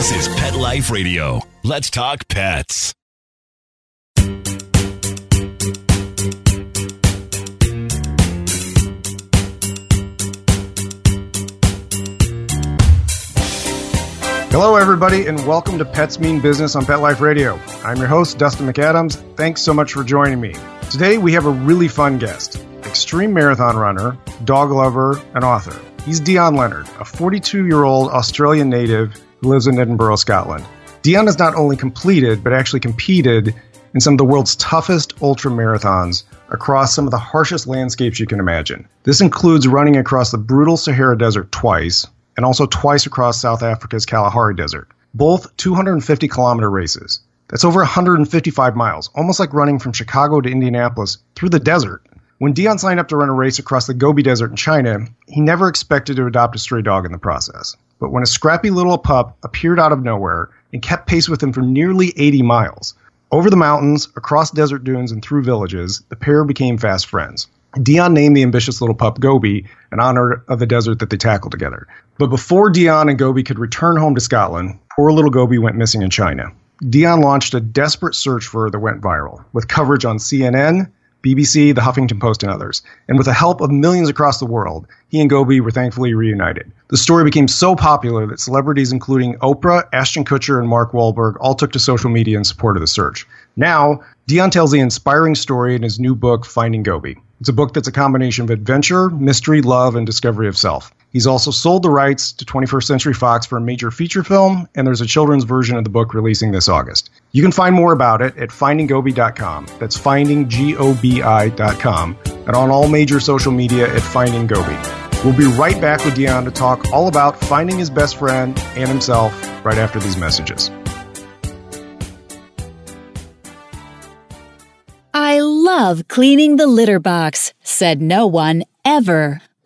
This is Pet Life Radio. Let's talk pets. Hello, everybody, and welcome to Pets Mean Business on Pet Life Radio. I'm your host, Dustin McAdams. Thanks so much for joining me. Today, we have a really fun guest, extreme marathon runner, dog lover, and author. He's Dion Leonard, a 42-year-old Australian native who lives in Edinburgh, Scotland. Dion has not only completed, but actually competed in some of the world's toughest ultra-marathons across some of the harshest landscapes you can imagine. This includes running across the brutal Sahara Desert twice, and also twice across South Africa's Kalahari Desert, both 250-kilometer races. That's over 155 miles, almost like running from Chicago to Indianapolis through the desert. When Dion signed up to run a race across the Gobi Desert in China, he never expected to adopt a stray dog in the process. But when a scrappy little pup appeared out of nowhere and kept pace with him for nearly 80 miles, over the mountains, across desert dunes, and through villages, the pair became fast friends. Dion named the ambitious little pup Gobi in honor of the desert that they tackled together. But before Dion and Gobi could return home to Scotland, poor little Gobi went missing in China. Dion launched a desperate search for her that went viral, with coverage on CNN, BBC, The Huffington Post, and others. And with the help of millions across the world, he and Gobi were thankfully reunited. The story became so popular that celebrities including Oprah, Ashton Kutcher, and Mark Wahlberg all took to social media in support of the search. Now, Dion tells the inspiring story in his new book, Finding Gobi. It's a book that's a combination of adventure, mystery, love, and discovery of self. He's also sold the rights to 21st Century Fox for a major feature film, and there's a children's version of the book releasing this August. You can find more about it at FindingGobi.com. That's FindingGobi.com. And on all major social media at Finding Gobi. We'll be right back with Dion to talk all about finding his best friend and himself right after these messages. I love cleaning the litter box, said no one ever.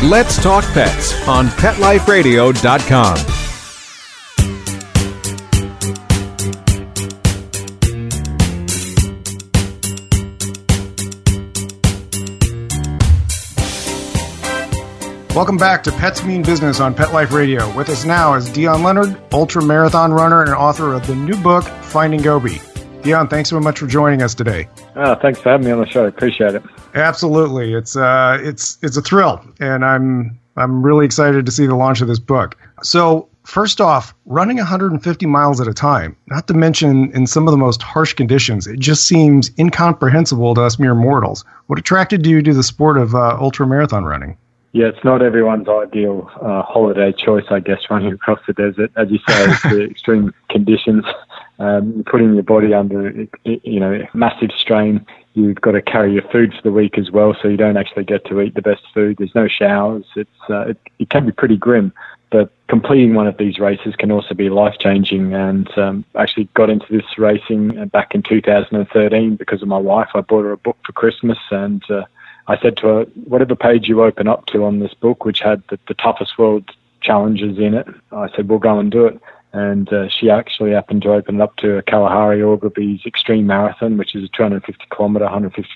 Let's Talk Pets on PetLifeRadio.com. Welcome back to Pets Mean Business on Pet Life Radio. With us now is Dion Leonard, ultra marathon runner and author of the new book, Finding Gobi. Dion, thanks so much for joining us today. Thanks for having me on the show. I appreciate it. Absolutely. It's a thrill, and I'm really excited to see the launch of this book. So first off, running 150 miles at a time, not to mention in some of the most harsh conditions, it just seems incomprehensible to us mere mortals. What attracted you to the sport of ultramarathon running? Yeah, it's not everyone's ideal holiday choice, I guess, running across the desert. As you say, it's the extreme conditions. Putting your body under, massive strain. You've got to carry your food for the week as well, so you don't actually get to eat the best food. There's no showers. It can be pretty grim. But completing one of these races can also be life-changing. And actually got into this racing back in 2013 because of my wife. I bought her a book for Christmas, and I said to her, whatever page you open up to on this book, which had the toughest world challenges in it, I said, we'll go and do it. And she actually happened to open it up to a Kalahari Desert Extreme Marathon, which is a 250-kilometre,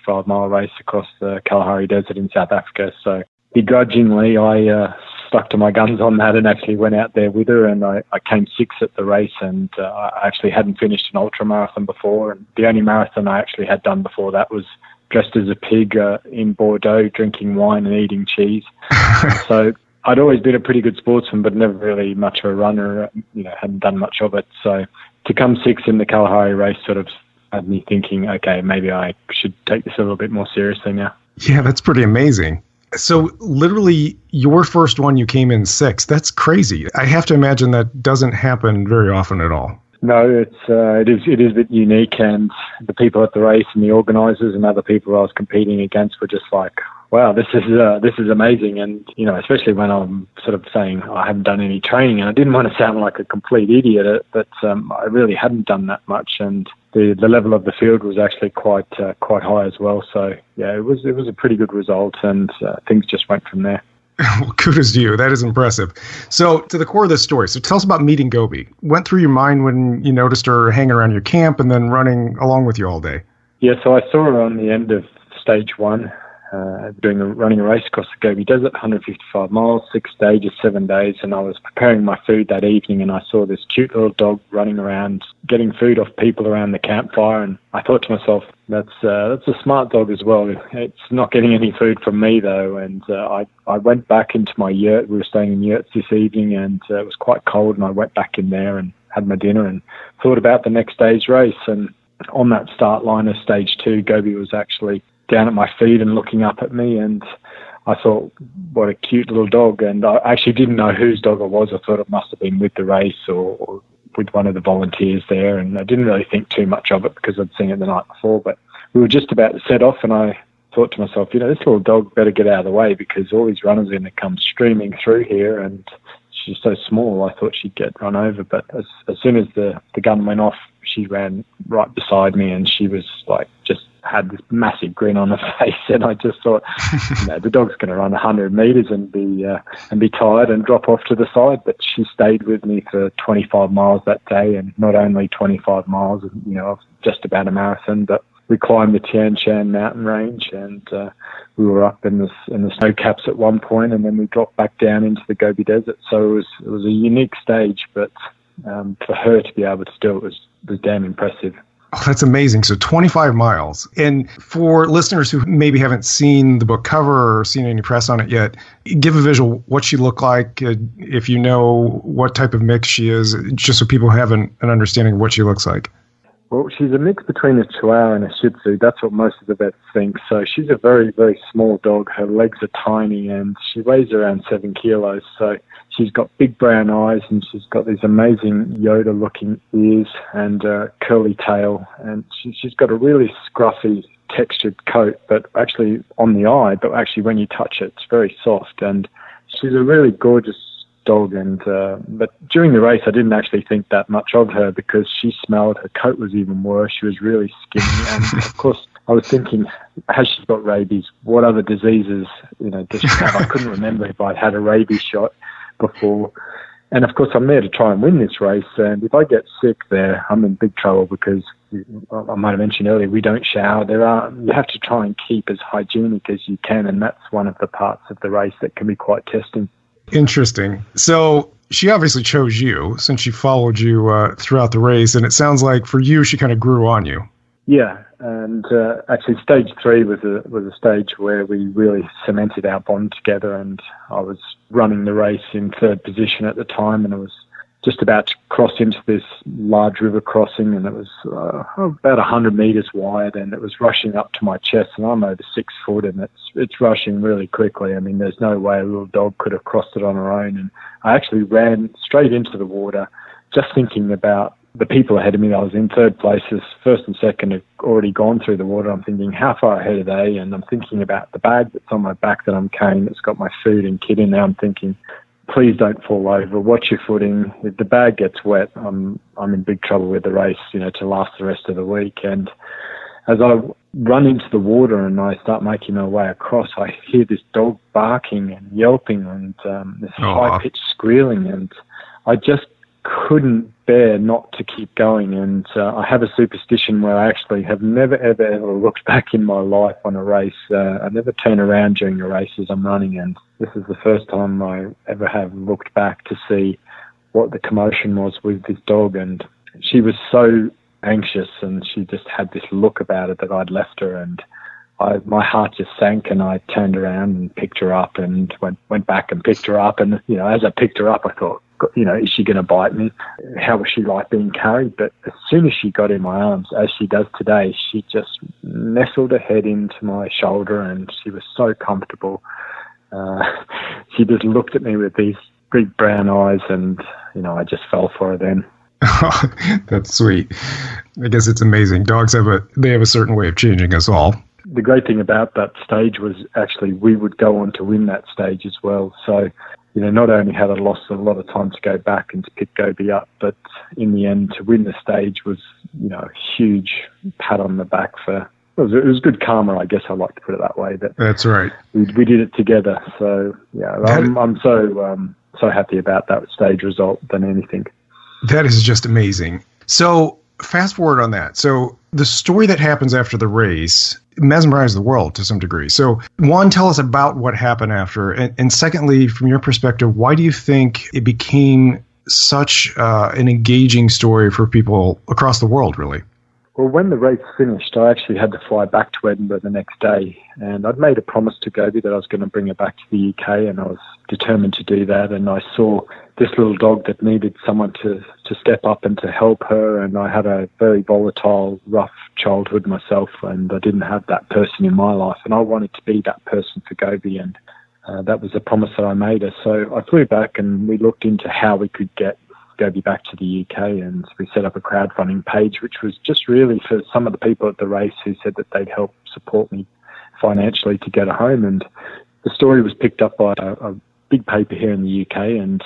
155-mile race across the Kalahari Desert in South Africa. So begrudgingly, I stuck to my guns on that and actually went out there with her, and I came sixth at the race, and I actually hadn't finished an ultramarathon before. And the only marathon I actually had done before that was dressed as a pig in Bordeaux, drinking wine and eating cheese. So I'd always been a pretty good sportsman, but never really much of a runner, hadn't done much of it. So to come sixth in the Kalahari race sort of had me thinking, okay, maybe I should take this a little bit more seriously now. Yeah, that's pretty amazing. So literally your first one, you came in sixth. That's crazy. I have to imagine that doesn't happen very often at all. No, it is a bit unique, and the people at the race and the organisers and other people I was competing against were just like, wow, this is amazing. And, you know, especially when I'm sort of saying I haven't done any training, and I didn't want to sound like a complete idiot, but I really hadn't done that much, and the level of the field was actually quite high as well. So yeah, it was a pretty good result, and things just went from there. Well, kudos to you. That is impressive. So to the core of this story, so tell us about meeting Gobi. Went through your mind when you noticed her hanging around your camp and then running along with you all day? Yeah, so I saw her on the end of stage one, running a race across the Gobi Desert, 155 miles, 6 stages, 7 days. And I was preparing my food that evening, and I saw this cute little dog running around, getting food off people around the campfire. And I thought to myself, that's a smart dog as well. It's not getting any food from me, though. And I went back into my yurt. We were staying in yurts this evening, and it was quite cold. And I went back in there and had my dinner and thought about the next day's race. And on that start line of stage two, Gobi was actually down at my feet and looking up at me, and I thought, what a cute little dog. And I actually didn't know whose dog it was. I thought it must have been with the race or with one of the volunteers there, and I didn't really think too much of it because I'd seen it the night before. But we were just about to set off, and I thought to myself, you know, this little dog better get out of the way because all these runners are going to come streaming through here, and she's so small, I thought she'd get run over. But as soon as the gun went off, she ran right beside me, and she was like, just had this massive grin on her face. And I just thought, you know, the dog's going to run 100 metres and be tired and drop off to the side. But she stayed with me for 25 miles that day, and not only 25 miles, you know, just about a marathon, but we climbed the Tian Shan mountain range, and we were up in the snow caps at one point, and then we dropped back down into the Gobi Desert. So it was a unique stage, but for her to be able to do it was damn impressive. Oh, that's amazing. So 25 miles. And for listeners who maybe haven't seen the book cover or seen any press on it yet, give a visual what she looked like, if you know what type of mix she is, just so people have an understanding of what she looks like. Well, she's a mix between a Chihuahua and a Shih Tzu. That's what most of the vets think. So she's a very, very small dog. Her legs are tiny, and she weighs around 7 kilos. So she's got big brown eyes, and she's got these amazing Yoda-looking ears and curly tail. And she's got a really scruffy, textured coat, but actually on the eye, but actually when you touch it, it's very soft. And she's a really gorgeous dog, and but during the race I didn't actually think that much of her because she smelled. Her coat was even worse. She was really skinny, and of course I was thinking, has she got rabies? What other diseases, you know, does she have? I couldn't remember if I'd had a rabies shot before. And of course I'm there to try and win this race, and if I get sick there, I'm in big trouble because I might have mentioned earlier, we don't shower. You have to try and keep as hygienic as you can, and that's one of the parts of the race that can be quite testing. Interesting. So she obviously chose you since she followed you throughout the race. And it sounds like for you, she kind of grew on you. Yeah. And actually stage three was a stage where we really cemented our bond together. And I was running the race in third position at the time. And I was just about to cross into this large river crossing. And it was about 100 meters wide. And it was rushing up to my chest. And I'm over 6 foot. And it's rushing really quickly. I mean, there's no way a little dog could have crossed it on her own. And I actually ran straight into the water, just thinking about the people ahead of me. I was in third places. First and second had already gone through the water. I'm thinking, how far ahead are they? And I'm thinking about the bag that's on my back that I'm carrying that's got my food and kit in there. I'm thinking, please don't fall over. Watch your footing. If the bag gets wet, I'm in big trouble with the race, you know, to last the rest of the week. And as I run into the water and I start making my way across, I hear this dog barking and yelping and this high-pitched screeling, and I just couldn't bear not to keep going. And I have a superstition where I actually have never, ever, ever looked back in my life on a race. I never turn around during the races I'm running, and this is the first time I ever have looked back to see what the commotion was with this dog. And she was so anxious, and she just had this look about it that I'd left her, and my heart just sank, and I turned around and picked her up and went back and picked her up. And, you know, as I picked her up, I thought, you know, is she going to bite me? How was she like being carried? But as soon as she got in my arms, as she does today, she just nestled her head into my shoulder, and she was so comfortable. She just looked at me with these big brown eyes, and, you know, I just fell for her then. That's sweet. I guess it's amazing. Dogs have a certain way of changing us all. the great thing about that stage was actually we would go on to win that stage as well. So, you know, not only had I lost a lot of time to go back and to pick Gobi up, but in the end to win the stage was, you know, a huge pat on the back for, it was good karma, I guess I like to put it that way. That's right. We did it together. So, yeah, I'm so happy about that stage result than anything. That is just amazing. So fast forward on that. So the story that happens after the race mesmerized the world to some degree. So one, tell us about what happened after. And secondly, from your perspective, why do you think it became such an engaging story for people across the world, really? Well, when the race finished, I actually had to fly back to Edinburgh the next day. And I'd made a promise to Gobi that I was going to bring her back to the UK, and I was determined to do that. And I saw this little dog that needed someone to step up and to help her. And I had a very volatile, rough childhood myself, and I didn't have that person in my life. And I wanted to be that person for Gobi, and that was the promise that I made her. So I flew back and we looked into how we could get Gobi back to the UK, and we set up a crowdfunding page, which was just really for some of the people at the race who said that they'd help support me financially to get her home. And the story was picked up by a big paper here in the UK, and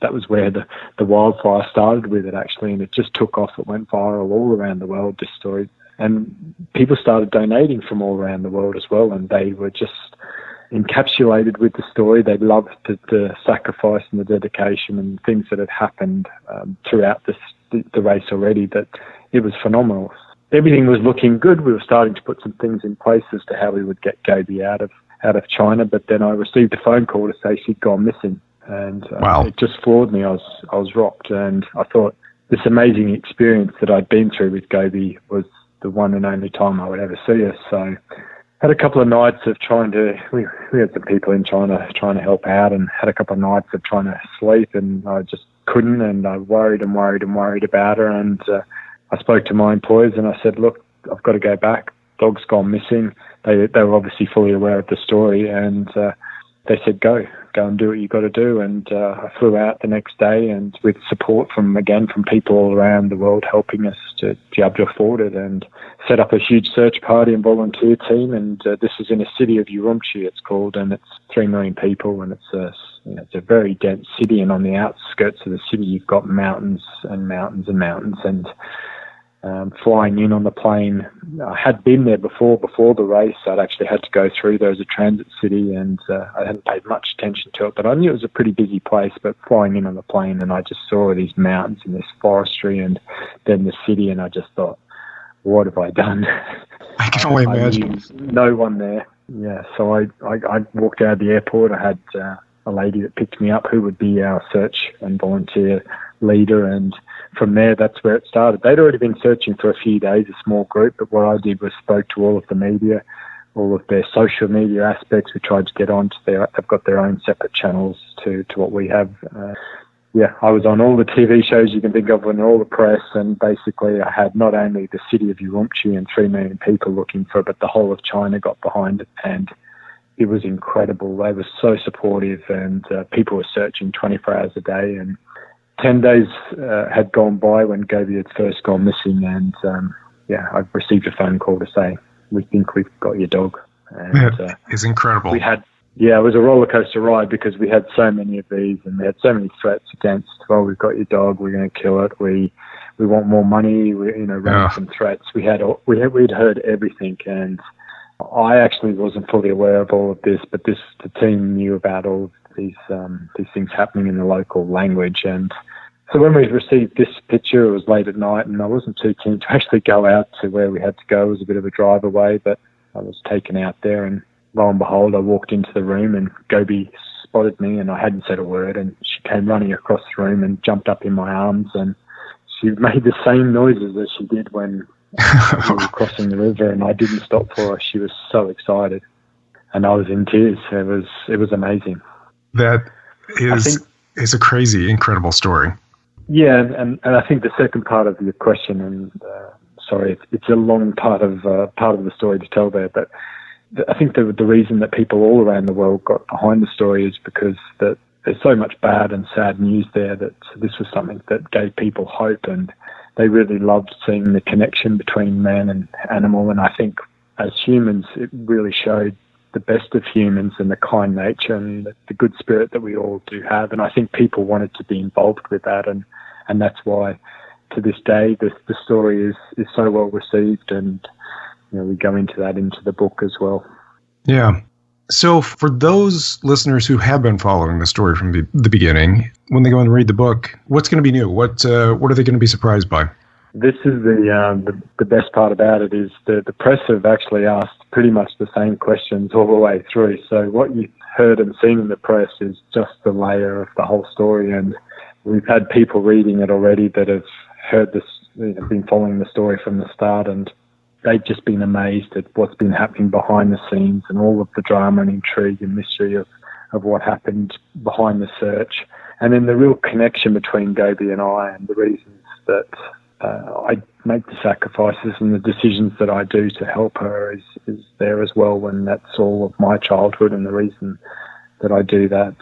that was where the wildfire started with it, actually, and it just took off. It went viral all around the world, this story, and people started donating from all around the world as well, and they were just encapsulated with the story. They loved the sacrifice and the dedication and things that had happened throughout the race already, that it was phenomenal. Everything was looking good. We were starting to put some things in place as to how we would get Gobi out of China, but then I received a phone call to say she'd gone missing, and wow. It just floored me. I was rocked, and I thought this amazing experience that I'd been through with Gobi was the one and only time I would ever see her. So had a couple of nights of we had some people in China trying to help out, and had a couple of nights of trying to sleep, and I just couldn't, and I worried about her, and I spoke to my employers and I said, look, I've got to go back. Dog's gone missing. They were obviously fully aware of the story, and they said, go and do what you got to do. And I flew out the next day, and with support from people all around the world helping us to be able to afford it, and set up a huge search party and volunteer team. And this is in a city of Urumqi, it's called, and it's 3 million people, and it's a very dense city. And on the outskirts of the city, you've got mountains and mountains and mountains. And flying in on the plane, I had been there before the race. I'd actually had to go through there as a transit city, and I hadn't paid much attention to it, but I knew it was a pretty busy place. But flying in on the plane, and I just saw these mountains and this forestry, and then the city, and I just thought, what have I done? I can only imagine. No one there. Yeah, so I walked out of the airport. I had a lady that picked me up who would be our search and volunteer leader, and from there, that's where it started. They'd already been searching for a few days, a small group, but what I did was spoke to all of the media, all of their social media aspects. We tried to get onto they've got their own separate channels to what we have. I was on all the TV shows you can think of and all the press, and basically I had not only the city of Urumqi and 3 million people looking for it, but the whole of China got behind it, and it was incredible. They were so supportive, and people were searching 24 hours a day, and 10 days had gone by when Gobi had first gone missing, and I've received a phone call to say, we think we've got your dog. And it's incredible. It was a roller coaster ride, because we had so many of these, and we had so many threats against, well, we've got your dog, we're going to kill it, we want more money, ransom threats. We'd heard everything, and I actually wasn't fully aware of all of this, but the team knew about all of these things happening in the local language. And so when we received this picture, it was late at night, and I wasn't too keen to actually go out to where we had to go. It was a bit of a drive away, but I was taken out there, and lo and behold, I walked into the room, and Gobi spotted me, and I hadn't said a word, and she came running across the room and jumped up in my arms, and she made the same noises that she did when we were crossing the river, and I didn't stop for her. She was so excited, and I was in tears. It was amazing. That is a crazy, incredible story. Yeah, and I think the second part of your question, and sorry, it's a long part of the story to tell there, but I think the reason that people all around the world got behind the story is because that there's so much bad and sad news there, that this was something that gave people hope, and they really loved seeing the connection between man and animal. And I think as humans, it really showed the best of humans and the kind nature and the good spirit that we all do have. And I think people wanted to be involved with that. And that's why, to this day, the story is so well received. And, you know, we go into that into the book as well. Yeah. So for those listeners who have been following the story from the beginning, when they go and read the book, what's going to be new? What are they going to be surprised by? This is the best part about it is the press have actually asked pretty much the same questions all the way through. So what you've heard and seen in the press is just the layer of the whole story. And we've had people reading it already that have heard this, you know, been following the story from the start, and they've just been amazed at what's been happening behind the scenes and all of the drama and intrigue and mystery of what happened behind the search. And then the real connection between Gobi and I, and the reasons that I make the sacrifices and the decisions that I do to help her is there as well, when that's all of my childhood, and the reason that I do that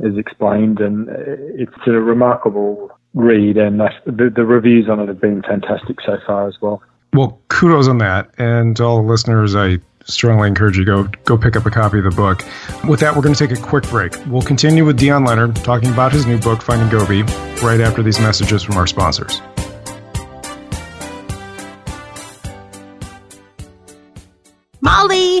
is explained. And it's a remarkable read, and the reviews on it have been fantastic so far as well. Well, kudos on that. And to all the listeners, I strongly encourage you to go pick up a copy of the book. With that, we're going to take a quick break. We'll continue with Dion Leonard talking about his new book, Finding Gobi, right after these messages from our sponsors. Molly,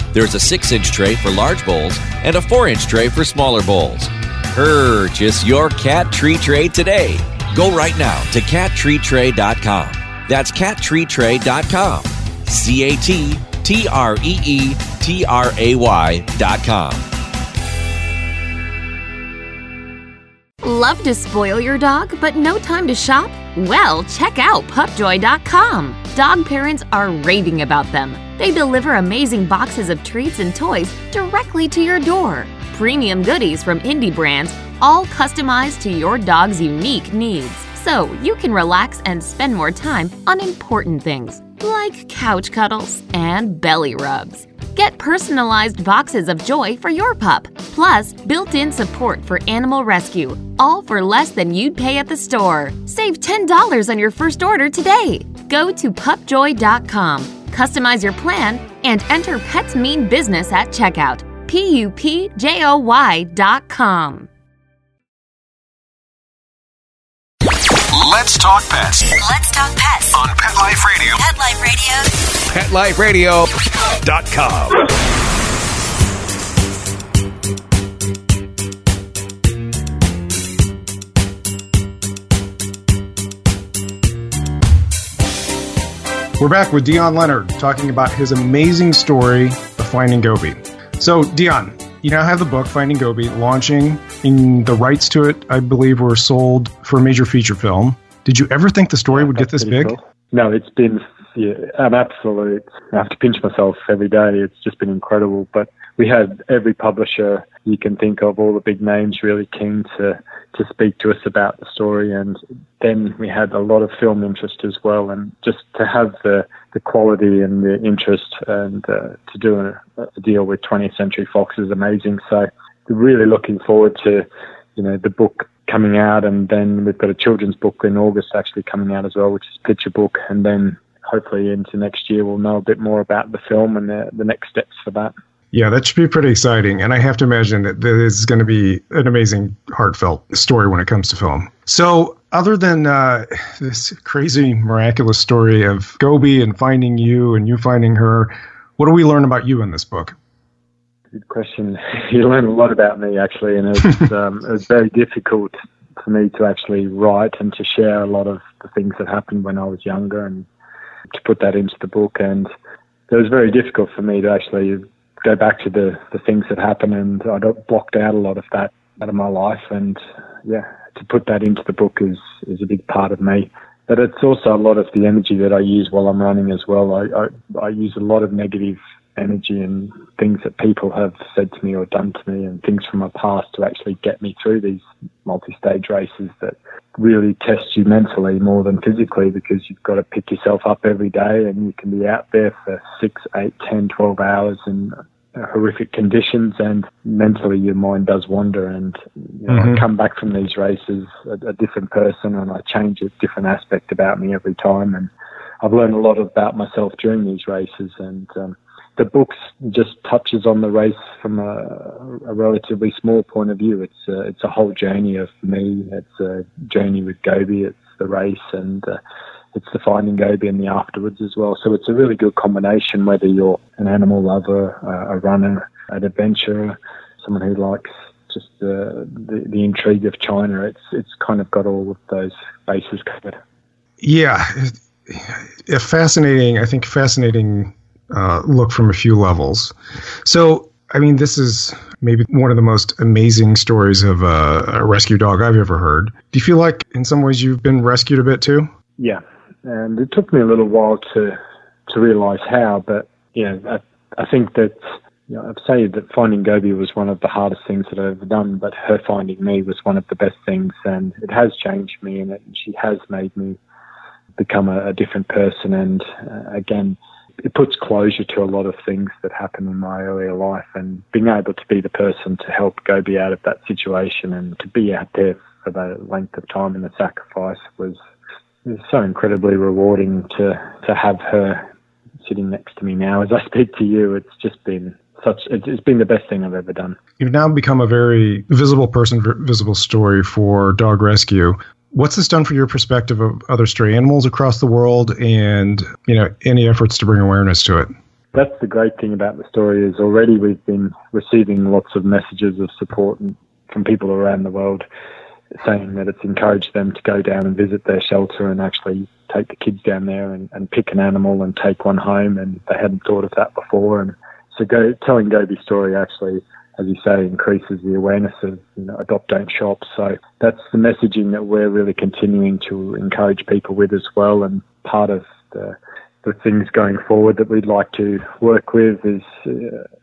There's a 6-inch tray for large bowls and a 4-inch tray for smaller bowls. Purchase your Cat Tree Tray today. Go right now to CatTreeTray.com. That's CatTreeTray.com. CatTreeTray.com. Love to spoil your dog, but no time to shop? Well, check out Pupjoy.com. Dog parents are raving about them. They deliver amazing boxes of treats and toys directly to your door. Premium goodies from indie brands, all customized to your dog's unique needs, so you can relax and spend more time on important things like couch cuddles and belly rubs. Get personalized boxes of joy for your pup, plus built-in support for animal rescue, all for less than you'd pay at the store. Save $10 on your first order today. Go to Pupjoy.com, customize your plan, and enter Pets Mean Business at checkout. Pupjoy.com. Let's talk pets. Let's talk pets on Pet Life Radio. Pet Life Radio. PetLifeRadio.com. We're back with Dion Leonard talking about his amazing story of Finding Gobi. So, Dion, you now have the book, Finding Gobi, launching, and the rights to it, I believe, were sold for a major feature film. Did you ever think the story would get this big? Cool. No, it's been an absolute... I have to pinch myself every day. It's just been incredible. But we had every publisher you can think of, all the big names really keen to speak to us about the story. And then we had a lot of film interest as well. And just to have the quality and the interest and to do a deal with 20th Century Fox is amazing. So really looking forward to, you know, the book coming out, and then we've got a children's book in August actually coming out as well, which is picture book, and then hopefully into next year we'll know a bit more about the film and the next steps for that. Yeah, that should be pretty exciting. And I have to imagine that this is going to be an amazing, heartfelt story when it comes to film. So other than this crazy, miraculous story of Gobi and finding you and you finding her, what do we learn about you in this book? Good question. You learn a lot about me, actually. And it was very difficult for me to actually write and to share a lot of the things that happened when I was younger and to put that into the book. And it was very difficult for me to actually go back to the things that happened, and I blocked out a lot of that out of my life. And yeah, to put that into the book is a big part of me. But it's also a lot of the energy that I use while I'm running as well. I use a lot of negative energy and things that people have said to me or done to me and things from my past to actually get me through these multi-stage races that really test you mentally more than physically, because you've got to pick yourself up every day and you can be out there for 6, 8, 10, 12 hours in horrific conditions, and mentally your mind does wander. And you know, I come back from these races a different person, and I change a different aspect about me every time, and I've learned a lot about myself during these races. And the book just touches on the race from a relatively small point of view. It's a whole journey of me. It's a journey with Gobi. It's the race, and it's the finding Gobi and the afterwards as well. So it's a really good combination, whether you're an animal lover, a runner, an adventurer, someone who likes just the intrigue of China. It's kind of got all of those bases covered. Yeah. A fascinating, I think, fascinating look from a few levels. So, I mean, this is maybe one of the most amazing stories of a rescue dog I've ever heard. Do you feel like in some ways you've been rescued a bit too? Yeah, and it took me a little while to realize how, but you know, I think that, you know, I'd say that finding Gobi was one of the hardest things that I've ever done, but her finding me was one of the best things, and it has changed me, and she has made me become a different person. And again, it puts closure to a lot of things that happened in my earlier life, and being able to be the person to help Gobi out of that situation and to be out there for that length of time and the sacrifice was so incredibly rewarding to have her sitting next to me now as I speak to you. It's just been it's been the best thing I've ever done. You've now become a very visible person, visible story for dog rescue. What's this done for your perspective of other stray animals across the world, and, you know, any efforts to bring awareness to it? That's the great thing about the story, is already we've been receiving lots of messages of support from people around the world saying that it's encouraged them to go down and visit their shelter and actually take the kids down there and pick an animal and take one home, and they hadn't thought of that before. And so telling Gobi's story actually, as you say, increases the awareness of, you know, adopt, don't shop. So that's the messaging that we're really continuing to encourage people with as well. And part of the things going forward that we'd like to work with is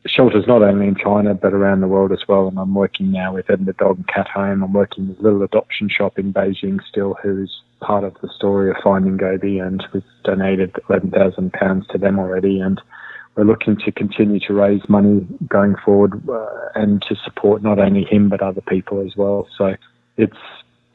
shelters, not only in China but around the world as well. And I'm working now with Edinburgh Dog and Cat Home. I'm working with a little adoption shop in Beijing still, who's part of the story of Finding Gobi, and we've donated £11,000 to them already. And we're looking to continue to raise money going forward and to support not only him but other people as well. So it's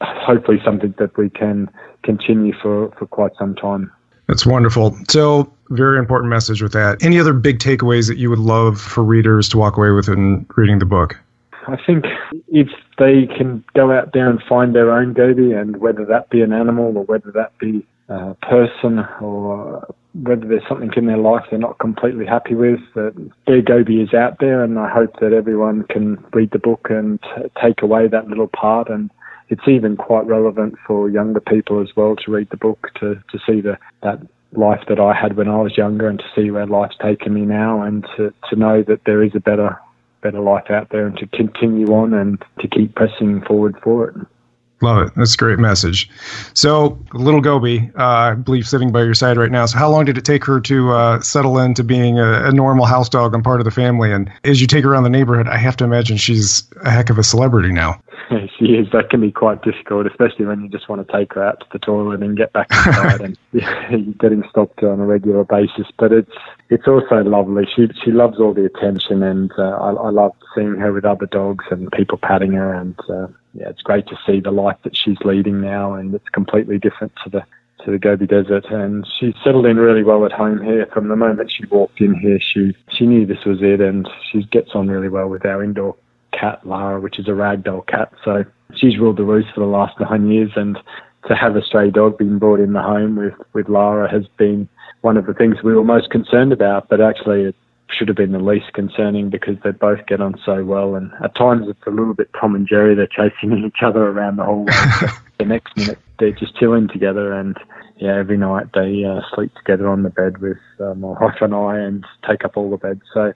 hopefully something that we can continue for quite some time. That's wonderful. So very important message with that. Any other big takeaways that you would love for readers to walk away with in reading the book? I think if they can go out there and find their own Gobi, and whether that be an animal or whether that be a person, or whether there's something in their life they're not completely happy with, that their Gobi is out there. And I hope that everyone can read the book and take away that little part. And it's even quite relevant for younger people as well to read the book, to see that life that I had when I was younger, and to see where life's taken me now, and to know that there is a better life out there, and to continue on and to keep pressing forward for it. Love it. That's a great message. So little Gobi, I believe, sitting by your side right now. So how long did it take her to settle into being a normal house dog and part of the family? And as you take her around the neighborhood, I have to imagine she's a heck of a celebrity now. She is. That can be quite difficult, especially when you just want to take her out to the toilet and get back inside and you're getting stopped on a regular basis. But it's also lovely. She loves all the attention, and I love seeing her with other dogs and people patting her. And yeah, it's great to see the life that she's leading now, and it's completely different to the Gobi Desert. And she's settled in really well at home here. From the moment she walked in here, she knew this was it, and she gets on really well with our indoor cat, Lara, which is a ragdoll cat. So she's ruled the roost for the last 9 years, and to have a stray dog being brought in the home with Lara has been one of the things we were most concerned about, but actually it should have been the least concerning, because they both get on so well. And at times it's a little bit Tom and Jerry. They're chasing each other around the hallway. The next minute they're just chilling together, and yeah, every night they sleep together on the bed with my wife and I, and take up all the bed. So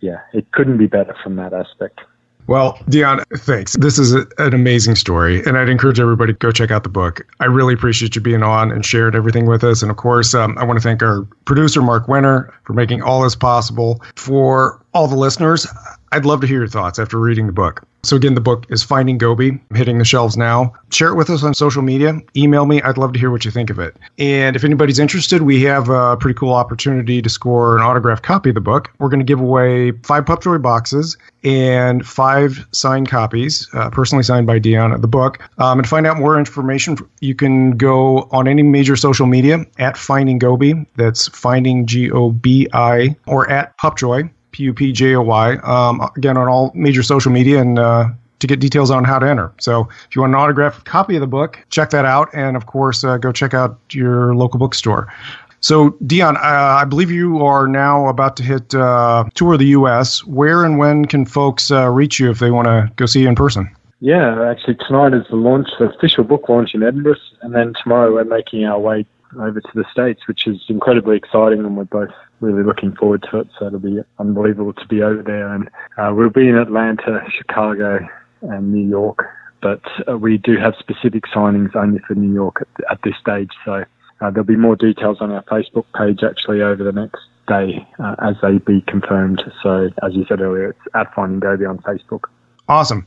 yeah, it couldn't be better from that aspect. Well, Dion, thanks. This is an amazing story, and I'd encourage everybody to go check out the book. I really appreciate you being on and sharing everything with us. And of course, I want to thank our producer, Mark Winter, for making all this possible. For all the listeners, I'd love to hear your thoughts after reading the book. So again, the book is Finding Gobi, hitting the shelves now. Share it with us on social media. Email me. I'd love to hear what you think of it. And if anybody's interested, we have a pretty cool opportunity to score an autographed copy of the book. We're going to give away 5 Pupjoy boxes and 5 signed copies, personally signed by Dion, of the book. And to find out more information, you can go on any major social media at Finding Gobi. That's Finding Gobi, or at Pupjoy. Pupjoy, again, on all major social media, and to get details on how to enter. So if you want an autographed copy of the book, check that out. And of course, go check out your local bookstore. So Dion, I believe you are now about to hit tour of the U.S. Where and when can folks reach you if they want to go see you in person? Yeah, actually tonight is the launch, the official book launch in Edinburgh. And then tomorrow we're making our way over to the States, which is incredibly exciting, and we're both really looking forward to it. So it'll be unbelievable to be over there, and we'll be in Atlanta, Chicago, and New York. But we do have specific signings only for New York at this stage. So there'll be more details on our Facebook page actually over the next day as they be confirmed. So as you said earlier, it's at Finding Gobi on Facebook. Awesome.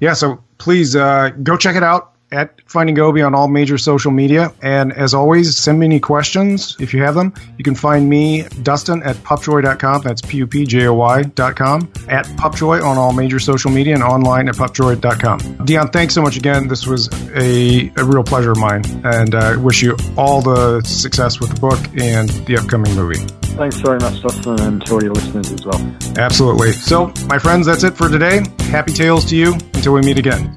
Yeah, so please go check it out at Finding Gobi on all major social media. And as always, send me any questions if you have them. You can find me, Dustin, at Pupjoy.com. That's Pupjoy.com. At Pupjoy on all major social media and online at Pupjoy.com. Dion, thanks so much again. This was a real pleasure of mine. And I wish you all the success with the book and the upcoming movie. Thanks very much, Dustin, and to all your listeners as well. Absolutely. So, my friends, that's it for today. Happy tales to you until we meet again.